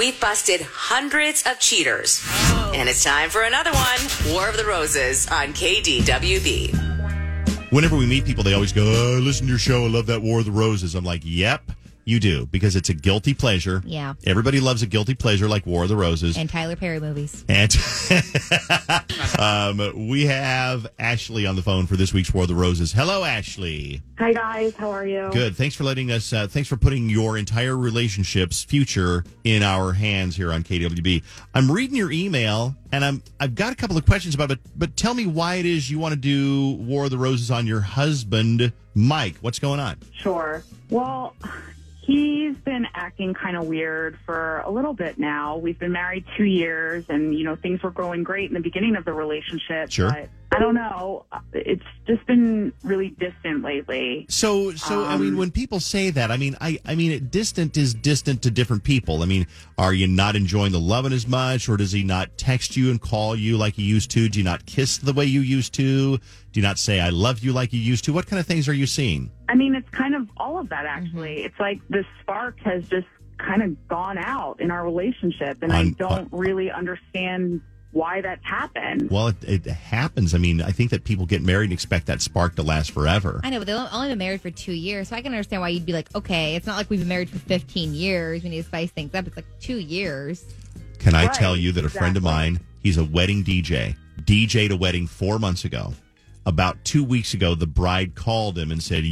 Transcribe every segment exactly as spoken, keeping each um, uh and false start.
We've busted hundreds of cheaters. Oh. And it's time for another one, War of the Roses on K D W B. Whenever we meet people, they always go, oh, listen to your show. I love that War of the Roses. I'm like, yep. You do, because it's a guilty pleasure. Yeah. Everybody loves a guilty pleasure like War of the Roses. And Tyler Perry movies. And um, we have Ashley on the phone for this week's War of the Roses. Hello, Ashley. Hi, guys. How are you? Good. Thanks for letting us, uh, thanks for putting your entire relationship's future in our hands here on K W B. I'm reading your email, and I'm, I've got a couple of questions about it, but, but tell me why it is you want to do War of the Roses on your husband, Mike. What's going on? Sure. Well... he's been acting kind of weird for a little bit now. We've been married two years, and, you know, things were going great in the beginning of the relationship. Sure. But I don't know. It's just been really distant lately. So, so um, I mean, when people say that, I mean, I, I mean, it, distant is distant to different people. I mean, are you not enjoying the loving as much, or does he not text you and call you like he used to? Do you not kiss the way you used to? Do you not say, I love you like you used to? What kind of things are you seeing? I mean, it's kind of all of that, actually. Mm-hmm. It's like the spark has just kind of gone out in our relationship, and I'm, I don't uh, really understand why that's happened. Well, it, it happens. I mean, I think that people get married and expect that spark to last forever. I know, but they've only been married for two years, so I can understand why you'd be like, okay, it's not like we've been married for fifteen years. We need to spice things up. It's like two years. Can I right, tell you that a exactly. friend of mine, he's a wedding D J, D J'd a wedding four months ago. About two weeks ago, the bride called him and said, yeah,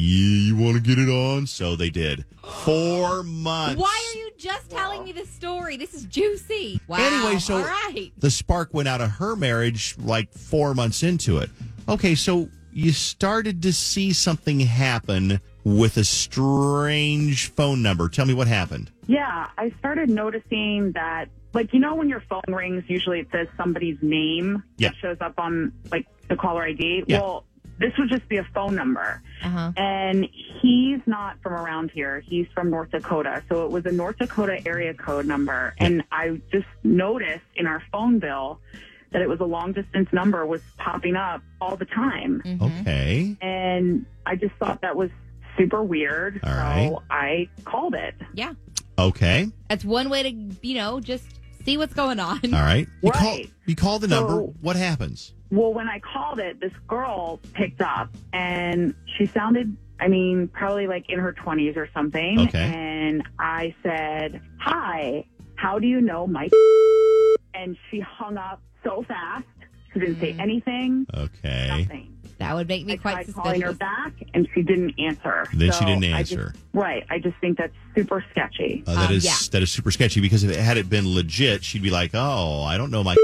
you want to get it on? So they did. Four months. Why are you just wow. telling me this story? This is juicy. Wow. Anyway, so right. the spark went out of her marriage like four months into it. Okay, so you started to see something happen with a strange phone number. Tell me what happened. Yeah, I started noticing that, like, you know when your phone rings, usually it says somebody's name yeah. that shows up on, like, the caller I D? Yeah. Well, this would just be a phone number. Uh-huh. And he's not from around here. He's from North Dakota. So it was a North Dakota area code number. And I just noticed in our phone bill that it was a long-distance number was popping up all the time. Mm-hmm. Okay. And I just thought that was super weird. All right. So I called it. Yeah. Okay. That's one way to, you know, just see what's going on. All right. You, right. Call, you call the number. So, what happens? Well, when I called it, this girl picked up, and she sounded, I mean, probably like in her twenties or something. Okay. And I said, hi, how do you know Mike? And she hung up so fast. She didn't mm. say anything. Okay. Nothing. That would make me I quite tried suspicious. Calling her back, and she didn't answer. Then so she didn't answer. I just, right. I just think that's super sketchy. Uh, that um, is yeah. that is super sketchy, because if it had it been legit, she'd be like, oh, I don't know my...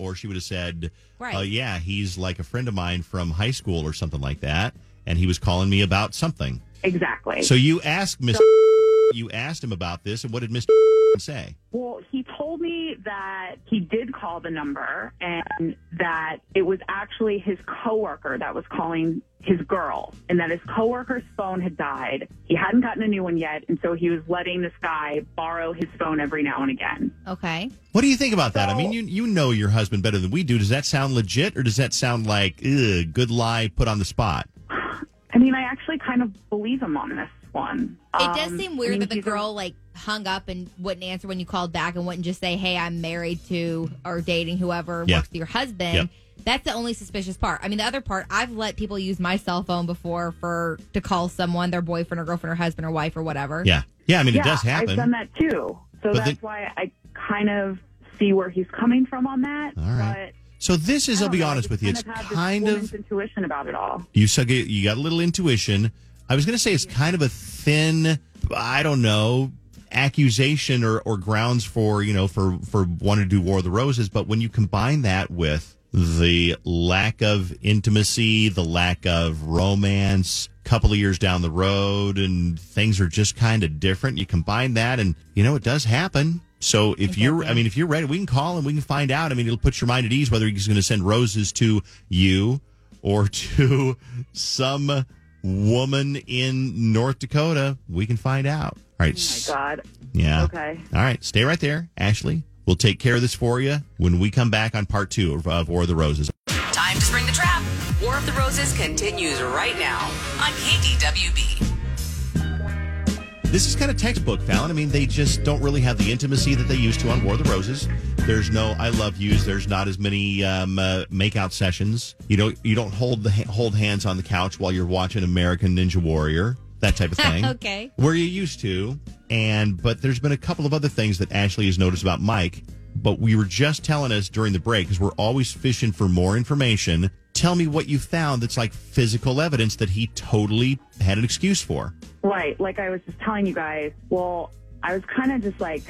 Or she would have said, oh, right. uh, yeah, he's like a friend of mine from high school or something like that, and he was calling me about something. Exactly. So you asked Miss so- you asked him about this, and what did Miss say? Well, he told me that he did call the number, and that it was actually his coworker that was calling his girl, and that his coworker's phone had died. He hadn't gotten a new one yet, and so he was letting this guy borrow his phone every now and again. Okay. What do you think about so, that? I mean, you you know your husband better than we do. Does that sound legit, or does that sound like, ugh, good lie put on the spot? I mean, I actually kind of believe him on this one. It um, does seem weird I mean, that the girl, a- like, hung up and wouldn't answer when you called back and wouldn't just say, hey, I'm married to or dating whoever yeah. works with your husband. Yep. That's the only suspicious part. I mean, the other part, I've let people use my cell phone before for to call someone, their boyfriend or girlfriend or husband or wife or whatever. Yeah. Yeah, I mean, yeah, it does happen. I've done that, too. So but that's the- why I kind of see where he's coming from on that. All right. But so this is, I'll be know, honest with you, it's kind of... kind of intuition about it all. You, you got a little intuition. I was going to say it's kind of a thin, I don't know, accusation or, or grounds for, you know, for, for wanting to do War of the Roses. But when you combine that with the lack of intimacy, the lack of romance, couple of years down the road, and things are just kind of different. You combine that and, you know, it does happen. So if exactly. you're, I mean, if you're ready, we can call and we can find out. I mean, it'll put your mind at ease whether he's going to send roses to you or to some woman in North Dakota. We can find out. All right. Oh, my God. Yeah. Okay. All right. Stay right there, Ashley. We'll take care of this for you when we come back on part two of, of War of the Roses. Time to spring the trap. War of the Roses continues right now on K D W B. This is kind of textbook, Fallon. I mean, they just don't really have the intimacy that they used to on War of the Roses. There's no I love yous. There's not as many um, uh, makeout sessions. You don't you don't hold the hold hands on the couch while you're watching American Ninja Warrior. That type of thing. Okay. Where you used to, and but there's been a couple of other things that Ashley has noticed about Mike. But we were just telling us during the break, because we're always fishing for more information. Tell me what you found that's like physical evidence that he totally had an excuse for. Right. Like I was just telling you guys, well, I was kind of just like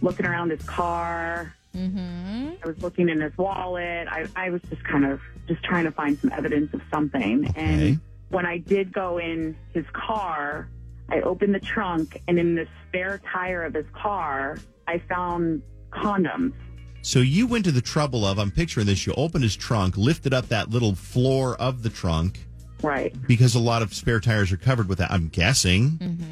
looking around his car. Mm-hmm. I was looking in his wallet. I, I was just kind of just trying to find some evidence of something. Okay. And when I did go in his car, I opened the trunk, and in the spare tire of his car, I found condoms. So you went to the trouble of, I'm picturing this, you opened his trunk, lifted up that little floor of the trunk. Right. Because a lot of spare tires are covered with that, I'm guessing. Mm-hmm.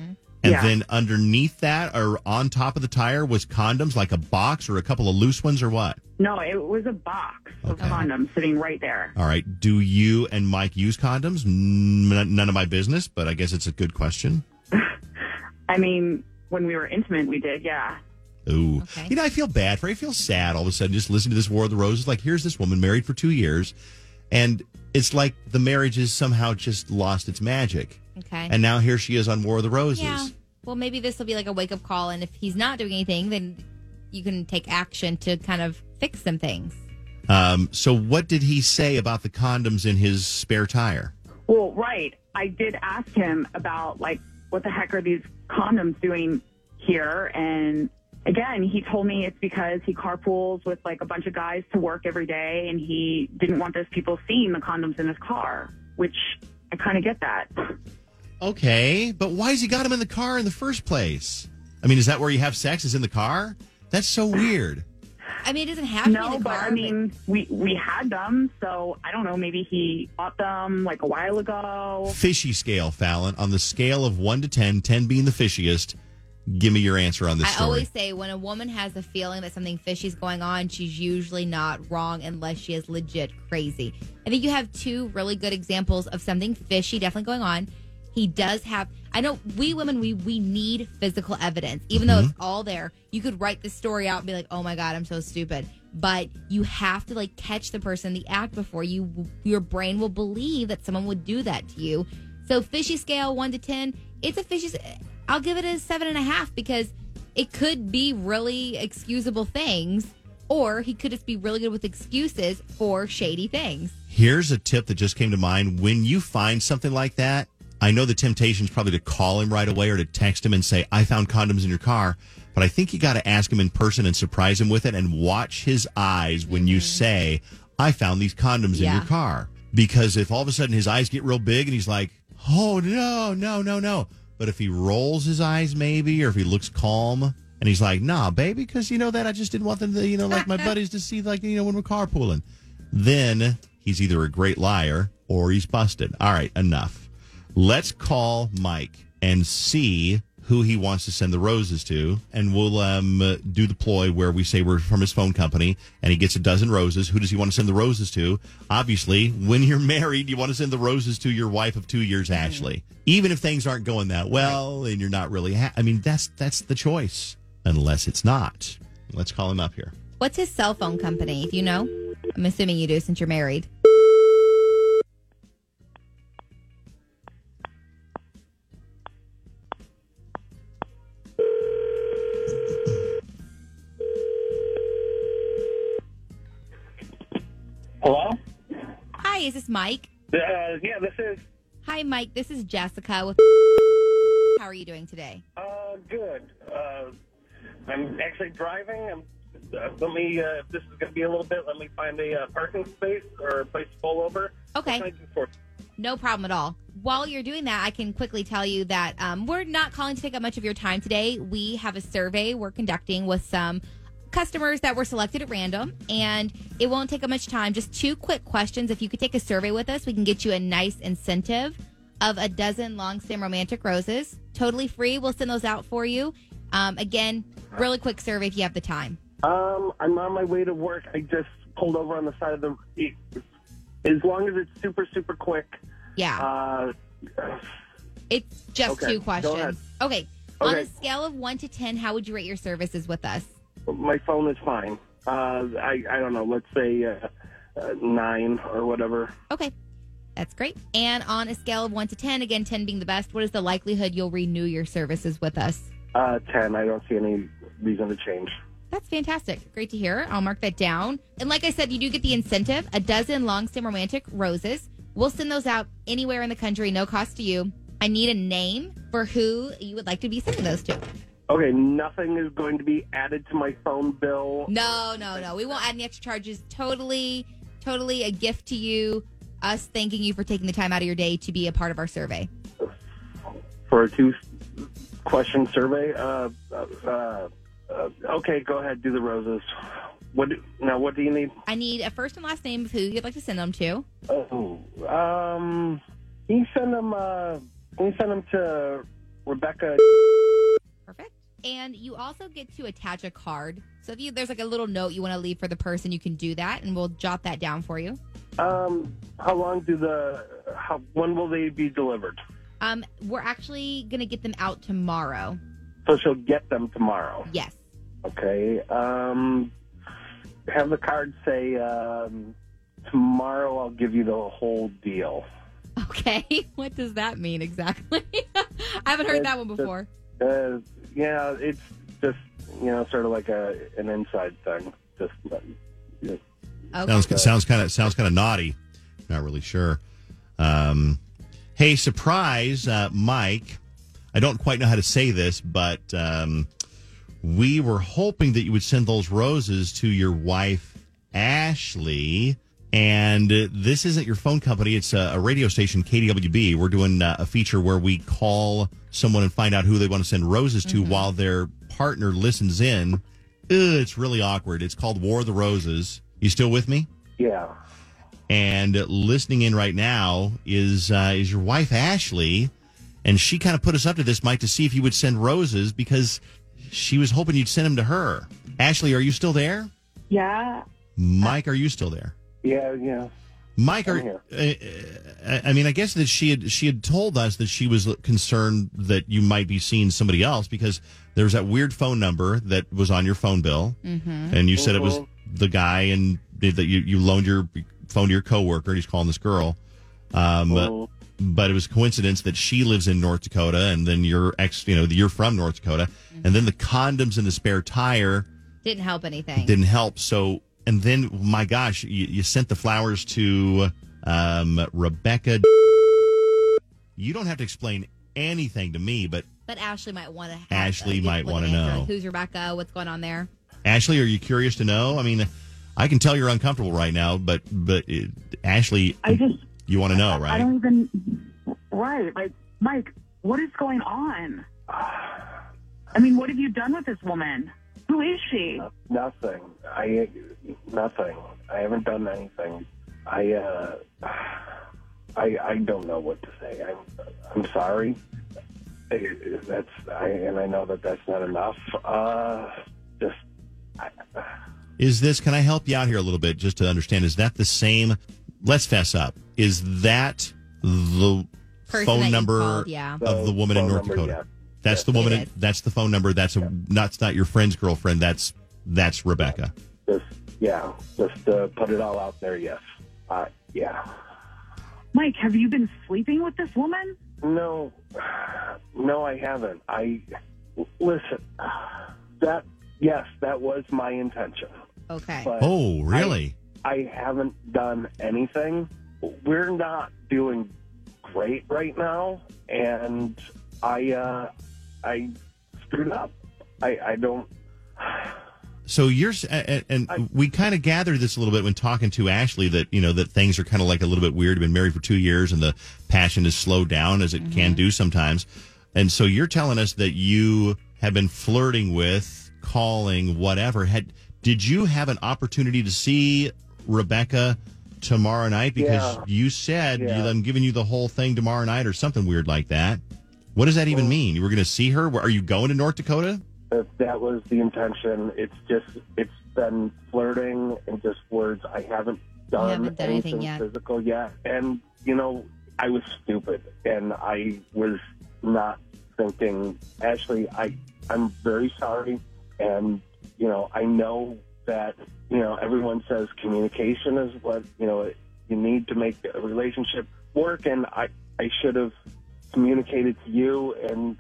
And yeah. Then underneath that or on top of the tire was condoms, like a box or a couple of loose ones or what? No, it was a box okay. of condoms sitting right there. All right. Do you and Mike use condoms? N- none of my business, but I guess it's a good question. I mean, when we were intimate, we did, yeah. Ooh. Okay. You know, I feel bad for her. I feel sad all of a sudden just listening to this War of the Roses. Like, here's this woman married for two years, and it's like the marriage has somehow just lost its magic. Okay. And now here she is on War of the Roses. Yeah. Well, maybe this will be like a wake-up call, and if he's not doing anything, then you can take action to kind of fix some things. Um, so what did he say about the condoms in his spare tire? Well, right. I did ask him about, like, what the heck are these condoms doing here, and... Again, he told me it's because he carpools with, like, a bunch of guys to work every day, and he didn't want those people seeing the condoms in his car, which I kind of get that. Okay, but why has he got them in the car in the first place? I mean, is that where you have sex, is in the car? That's so weird. I mean, it doesn't have to no, be in the car. No, but, I mean, but... we, we had them, so, I don't know, maybe he bought them, like, a while ago. Fishy scale, Fallon. On the scale of one to ten, ten being the fishiest... Give me your answer on this story. I always say when a woman has a feeling that something fishy's going on, she's usually not wrong unless she is legit crazy. I think you have two really good examples of something fishy definitely going on. He does have, I know we women, we, we need physical evidence. Even mm-hmm. though it's all there, you could write the story out and be like, oh my God, I'm so stupid. But you have to like catch the person in the act before you, your brain will believe that someone would do that to you. So fishy scale, one to ten, it's a fishy scale. I'll give it a seven and a half because it could be really excusable things, or he could just be really good with excuses for shady things. Here's a tip that just came to mind. When you find something like that, I know the temptation is probably to call him right away or to text him and say, I found condoms in your car, but I think you got to ask him in person and surprise him with it and watch his eyes when mm-hmm. you say, I found these condoms yeah. in your car. Because if all of a sudden his eyes get real big and he's like, oh, no, no, no, no. But if he rolls his eyes, maybe, or if he looks calm, and he's like, nah, baby, because, you know, that I just didn't want them to, you know, like my buddies to see, like, you know, when we're carpooling. Then he's either a great liar or he's busted. All right, enough. Let's call Mike and see who he wants to send the roses to, and we'll um, do the ploy where we say we're from his phone company, and he gets a dozen roses. Who does he want to send the roses to? Obviously, when you're married, you want to send the roses to your wife of two years, mm-hmm. Ashley. Even if things aren't going that well, and you're not really ha- I mean, that's that's the choice, unless it's not. Let's call him up here. What's his cell phone company? Do you know? I'm assuming you do since you're married. Hello? Hi, is this Mike? Uh, yeah, this is... Hi, Mike. This is Jessica with... How are you doing today? Uh, good. Uh, I'm actually driving. I'm, uh, let me, uh, if this is going to be a little bit, let me find a uh, parking space or a place to pull over. Okay. What can I do for you? No problem at all. While you're doing that, I can quickly tell you that um, we're not calling to take up much of your time today. We have a survey we're conducting with some... customers that were selected at random, and it won't take much time. Just two quick questions. If you could take a survey with us, we can get you a nice incentive of a dozen long-stem romantic roses. Totally free. We'll send those out for you. Um, again, really quick survey if you have the time. Um, I'm on my way to work. I just pulled over on the side of the... As long as it's super, super quick. Yeah. Uh, it's just okay. Two questions. Okay. Okay. On a scale of one to ten, how would you rate your services with us? My phone is fine. Uh, I, I don't know. Let's say uh, uh, nine or whatever. Okay. That's great. And on a scale of one to ten, again, ten being the best, what is the likelihood you'll renew your services with us? Uh, ten. I don't see any reason to change. That's fantastic. Great to hear. I'll mark that down. And like I said, you do get the incentive, a dozen long-stem romantic roses. We'll send those out anywhere in the country, no cost to you. I need a name for who you would like to be sending those to. Okay, nothing is going to be added to my phone bill. No, no, no. We won't add any extra charges. Totally, totally a gift to you. Us thanking you for taking the time out of your day to be a part of our survey. For a two-question survey? Uh, uh, uh, okay, go ahead. Do the roses. What do, now, what do you need? I need a first and last name of who you'd like to send them to. Oh, um, can you send them, uh, can you send them to Rebecca? Perfect. And you also get to attach a card. So if you, there's like a little note you want to leave for the person, you can do that, and we'll jot that down for you. Um, how long do the, how, when will they be delivered? Um, we're actually going to get them out tomorrow. So she'll get them tomorrow? Yes. Okay. Um, have the card say, um, tomorrow I'll give you the whole deal. Okay. What does that mean exactly? I haven't heard it's that one before. Just, uh, yeah, it's just, you know, sort of like a, an inside thing. Just, just Okay. Sounds sounds kind of sounds kind of naughty. Not really sure. Um, hey, surprise, uh, Mike! I don't quite know how to say this, but um, we were hoping that you would send those roses to your wife, Ashley. And uh, this isn't your phone company; it's a, a radio station, K D W B. We're doing uh, a feature where we call someone and find out who they want to send roses to mm-hmm. while their partner listens in. Ugh, it's really awkward. It's called War of the Roses. You still with me? Yeah. And listening in right now is uh, is your wife, Ashley, and she kind of put us up to this, Mike, to see if you would send roses because she was hoping you'd send them to her. Ashley, are you still there? Yeah. Mike, are you still there? Yeah, yeah. Mike, I'm are, here. Uh, I mean, I guess that she had she had told us that she was concerned that you might be seeing somebody else because there was that weird phone number that was on your phone bill, mm-hmm. and you said mm-hmm. it was the guy and that you, you loaned your phone to your coworker and he's calling this girl. Um, oh. But it was a coincidence that she lives in North Dakota and then your ex, you know, you're from North Dakota. Mm-hmm. And then the condoms and the spare tire. Didn't help anything. Didn't help. So, and then, my gosh, you, you sent the flowers to um, Rebecca. You don't have to explain anything to me, but. But Ashley might want to. Ashley a, might want to know. Like, who's Rebecca? What's going on there? Ashley, are you curious to know? I mean, I can tell you're uncomfortable right now, but but it, Ashley, I just, you want to know, right? I don't even, right. Like, Mike, what is going on? I mean, what have you done with this woman? Who is she? Uh, nothing. I, nothing. I haven't done anything. I, uh, I, I don't know what to say. I'm, I'm sorry. That's, I, and I know that that's not enough. Uh, just, Is this, can I help you out here a little bit just to understand, is that the same, let's fess up, is that the Person phone that number called, yeah. of so the woman in North number, Dakota? Yeah. That's yes, the woman, in, that's the phone number, that's a, yeah. not, not your friend's girlfriend, that's that's Rebecca. Just, yeah, just uh, put it all out there, yes. Uh, yeah. Mike, have you been sleeping with this woman? No, no I haven't. I, listen, that... Yes, that was my intention. Okay. But oh, really? I, I haven't done anything. We're not doing great right now, and I uh, I screwed up. I, I don't... So you're... And, and I, we kind of gathered this a little bit when talking to Ashley that, you know, that things are kind of like a little bit weird. You've been married for two years, and the passion is slowed down, as it mm-hmm. can do sometimes. And so you're telling us that you have been flirting with... calling, whatever. Had did you have an opportunity to see Rebecca tomorrow night? Because yeah. you said yeah. I'm giving you the whole thing tomorrow night or something weird like that. What does that even well, mean? You were going to see her? Are you going to North Dakota? If that was the intention. It's just, it's been flirting and just words. I haven't done, haven't done anything, anything yet. physical yet. And, you know, I was stupid and I was not thinking, Ashley, I, I'm very sorry. And, you know, I know that, you know, everyone says communication is what, you know, you need to make a relationship work. And I, I should have communicated to you. And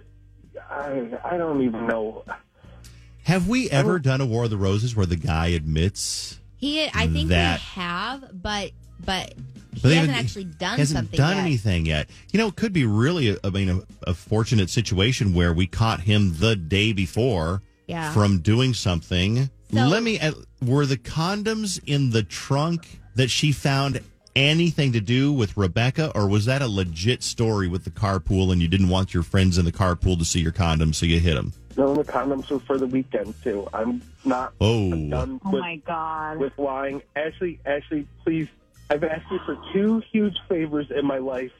I, I don't even know. Have we ever done a War of the Roses where the guy admits he? I think that we have, but but he but hasn't actually done hasn't something. Done yet. anything yet? You know, it could be really, I mean, a, a fortunate situation where we caught him the day before yeah. from doing something. So, Let me. Were the condoms in the trunk that she found anything to do with Rebecca, or was that a legit story with the carpool and you didn't want your friends in the carpool to see your condoms, so you hit them? No, the condoms were for the weekend, too. I'm not oh. I'm done with, oh my God. with lying. Ashley, Ashley, please, I've asked you for two huge favors in my life.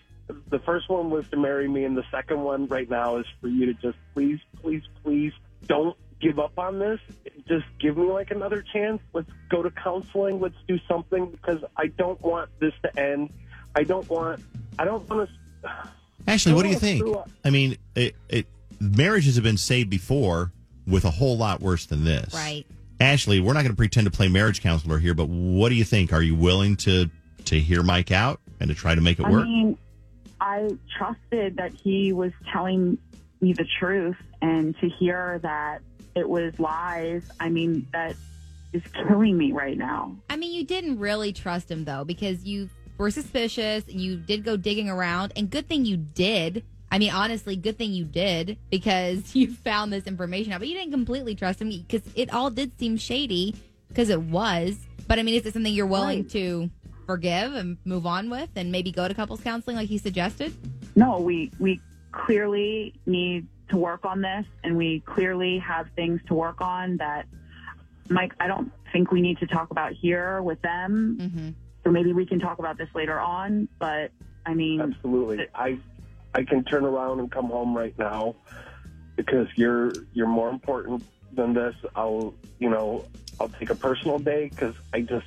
The first one was to marry me, and the second one right now is for you to just please, please, please don't give up on this. Just give me, like, another chance. Let's go to counseling. Let's do something, because I don't want this to end. I don't want, I don't want to... Ashley, what do you think? I mean, it... it marriages have been saved before with a whole lot worse than this. Right. Ashley, we're not going to pretend to play marriage counselor here, but what do you think? Are you willing to, to hear Mike out and to try to make it I work? I mean, I trusted that he was telling me the truth, and to hear that it was lies, I mean, that is killing me right now. I mean, you didn't really trust him, though, because you were suspicious. You did go digging around, and good thing you did. I mean, honestly, good thing you did, because you found this information out. But you didn't completely trust him, because it all did seem shady, because it was. But, I mean, is it something you're willing right. to forgive and move on with and maybe go to couples counseling like he suggested? No, we, we clearly need to work on this, and we clearly have things to work on that, Mike, I don't think we need to talk about here with them. Mm-hmm. So maybe we can talk about this later on. But, I mean... Absolutely. It, I... I can turn around and come home right now, because you're you're more important than this. I'll you know I'll take a personal day, because I just.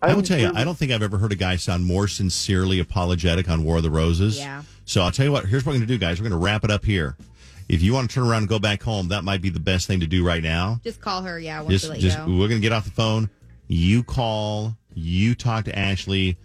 I will tell you, I don't think I've ever heard a guy sound more sincerely apologetic on War of the Roses. Yeah. So I'll tell you what. Here's what we're going to do, guys. We're going to wrap it up here. If you want to turn around and go back home, that might be the best thing to do right now. Just call her. Yeah. Once just, we let just, you know. We're going to get off the phone. You call. You talk to Ashley.